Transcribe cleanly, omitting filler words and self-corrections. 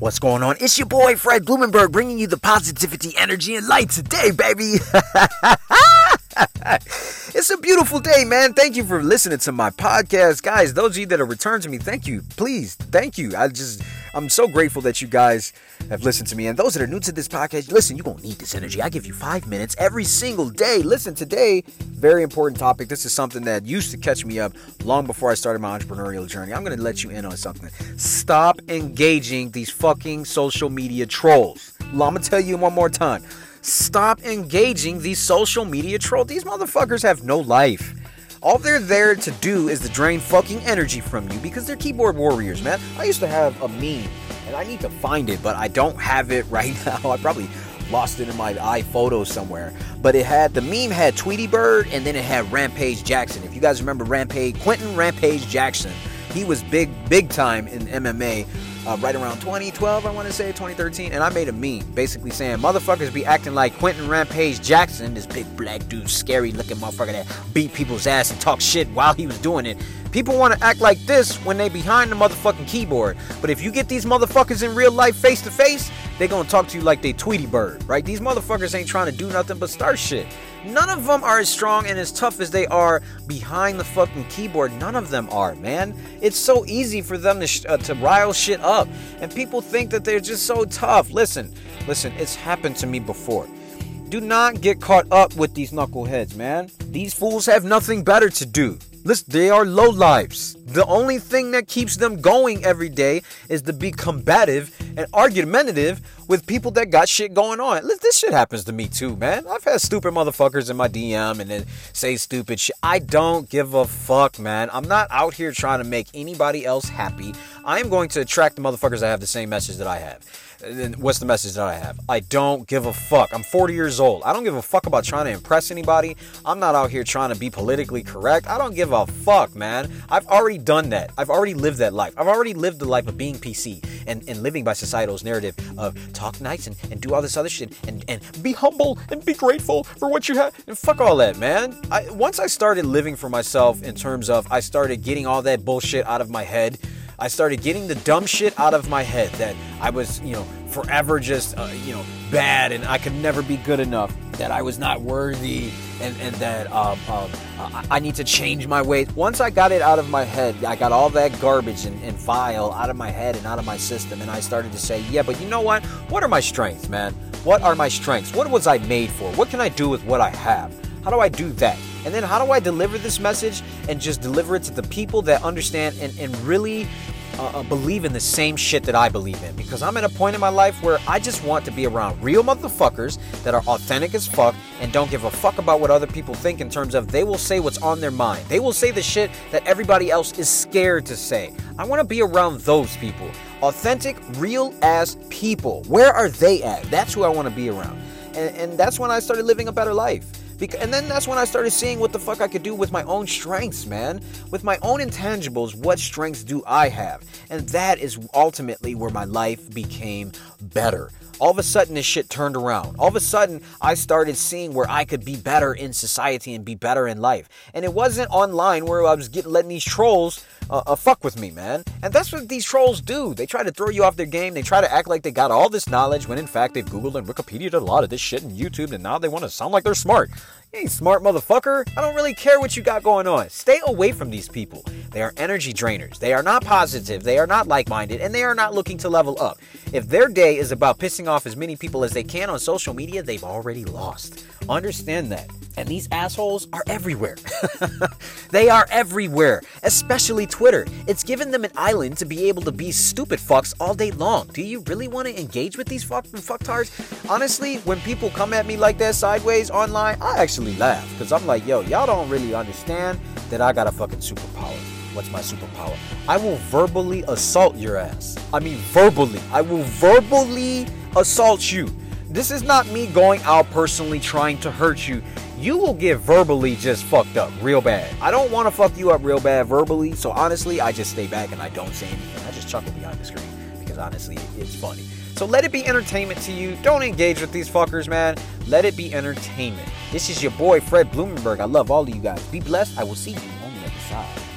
What's going on? It's your boy Fred Blumenberg, bringing you the positivity, energy, and light today, baby. It's a beautiful day, man. Thank you for listening to my podcast, guys. Those of you that are returned to me, thank you. Please, thank you. I'm so grateful that you guys have listened to me. And those that are new to this podcast, listen, you're going to need this energy. I give you 5 minutes every single day. Listen, today, very important topic. This is something that used to catch me up long before I started my entrepreneurial journey. I'm going to let you in on something. Stop engaging these fucking social media trolls. I'm going to tell you one more time. Stop engaging these social media trolls. These motherfuckers have no life. All they're there to do is to drain fucking energy from you because they're keyboard warriors, man. I used to have a meme, and I need to find it, but I don't have it right now. I probably lost it in my iPhoto somewhere. But the meme had Tweety Bird, and then it had Rampage Jackson. If you guys remember Quentin Rampage Jackson, he was big time in MMA. Right around 2012, I want to say, 2013, and I made a meme basically saying motherfuckers be acting like Quentin Rampage Jackson, this big black dude, scary looking motherfucker that beat people's ass and talk shit while he was doing it. People want to act like this when they behind the motherfucking keyboard, but if you get these motherfuckers in real life face to face, they gonna talk to you like they Tweety Bird, right? These motherfuckers ain't trying to do nothing but start shit. None of them are as strong and as tough as they are behind the fucking keyboard. None of them are, man. It's so easy for them to rile shit up. And people think that they're just so tough. Listen, it's happened to me before. Do not get caught up with these knuckleheads, man. These fools have nothing better to do. Listen, they are lowlifes. The only thing that keeps them going every day is to be combative and argumentative with people that got shit going on. Listen, this shit happens to me too, man. I've had stupid motherfuckers in my DM and then say stupid shit. I don't give a fuck, man. I'm not out here trying to make anybody else happy. I'm going to attract the motherfuckers that have the same message that I have. And what's the message that I have? I don't give a fuck. I'm 40 years old. I don't give a fuck about trying to impress anybody. I'm not out here trying to be politically correct. I don't give a fuck, man. I've already done that. I've already lived that life. I've already lived the life of being PC and living by societal's narrative of talk nice and do all this other shit and be humble and be grateful for what you have. And fuck all that, man. Once I started living for myself in terms of I started getting all that bullshit out of my head, I started getting the dumb shit out of my head that I was, forever just, bad and I could never be good enough, that I was not worthy and that I need to change my ways. Once I got it out of my head, I got all that garbage and vile out of my head and out of my system, and I started to say, yeah, but you know what? What are my strengths, man? What are my strengths? What was I made for? What can I do with what I have? How do I do that? And then how do I deliver this message and just deliver it to the people that understand and really believe in the same shit that I believe in? Because I'm at a point in my life where I just want to be around real motherfuckers that are authentic as fuck and don't give a fuck about what other people think in terms of they will say what's on their mind. They will say the shit that everybody else is scared to say. I want to be around those people. Authentic, real-ass people. Where are they at? That's who I want to be around. And that's when I started living a better life. And then that's when I started seeing what the fuck I could do with my own strengths, man. With my own intangibles, what strengths do I have? And that is ultimately where my life became better. All of a sudden, this shit turned around. All of a sudden, I started seeing where I could be better in society and be better in life. And it wasn't online where I was letting these trolls fuck with me, man. And that's what these trolls do. They try to throw you off their game. They try to act like they got all this knowledge when, in fact, they've Googled and Wikipedia'd a lot of this shit and YouTube, and now they want to sound like they're smart. You ain't smart, motherfucker. I don't really care what you got going on. Stay away from these people. They are energy drainers. They are not positive. They are not like-minded, and they are not looking to level up. If their day is about pissing off as many people as they can on social media, they've already lost. Understand that. And these assholes are everywhere. They are everywhere, especially Twitter. It's given them an island to be able to be stupid fucks all day long. Do you really want to engage with these fucking fucktards? Honestly, when people come at me like that sideways online, I actually laugh because I'm like, yo, y'all don't really understand that I got a fucking superpower. What's my superpower? I will verbally assault your ass. I mean, verbally. I will verbally assault you. This is not me going out personally trying to hurt you. You will get verbally just fucked up real bad. I don't want to fuck you up real bad verbally, so honestly, I just stay back and I don't say anything. I just chuckle behind the screen because honestly, it's funny. So let it be entertainment to you. Don't engage with these fuckers, man. Let it be entertainment. This is your boy, Fred Blumenberg. I love all of you guys. Be blessed. I will see you on the other side.